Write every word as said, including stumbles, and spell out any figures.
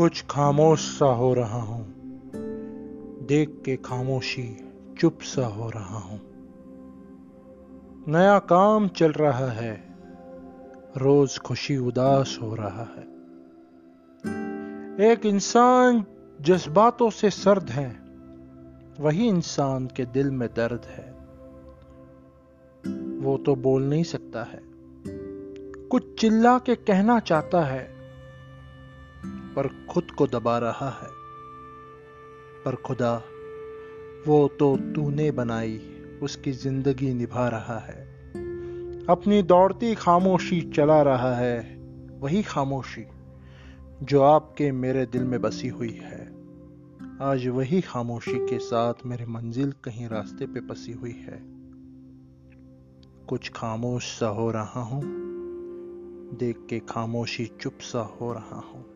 कुछ खामोश सा हो रहा हूँ, देख के खामोशी चुप सा हो रहा हूँ। नया काम चल रहा है, रोज खुशी उदास हो रहा है। एक इंसान जज्बातों से सर्द है, वही इंसान के दिल में दर्द है। वो तो बोल नहीं सकता है, कुछ चिल्ला के कहना चाहता है, पर खुद को दबा रहा है। पर खुदा, वो तो तूने बनाई, उसकी जिंदगी निभा रहा है। अपनी दौड़ती खामोशी चला रहा है, वही खामोशी जो आपके मेरे दिल में बसी हुई है। आज वही खामोशी के साथ मेरी मंजिल कहीं रास्ते पे बसी हुई है। कुछ खामोश सा हो रहा हूँ, देख के खामोशी चुप सा हो रहा हूँ।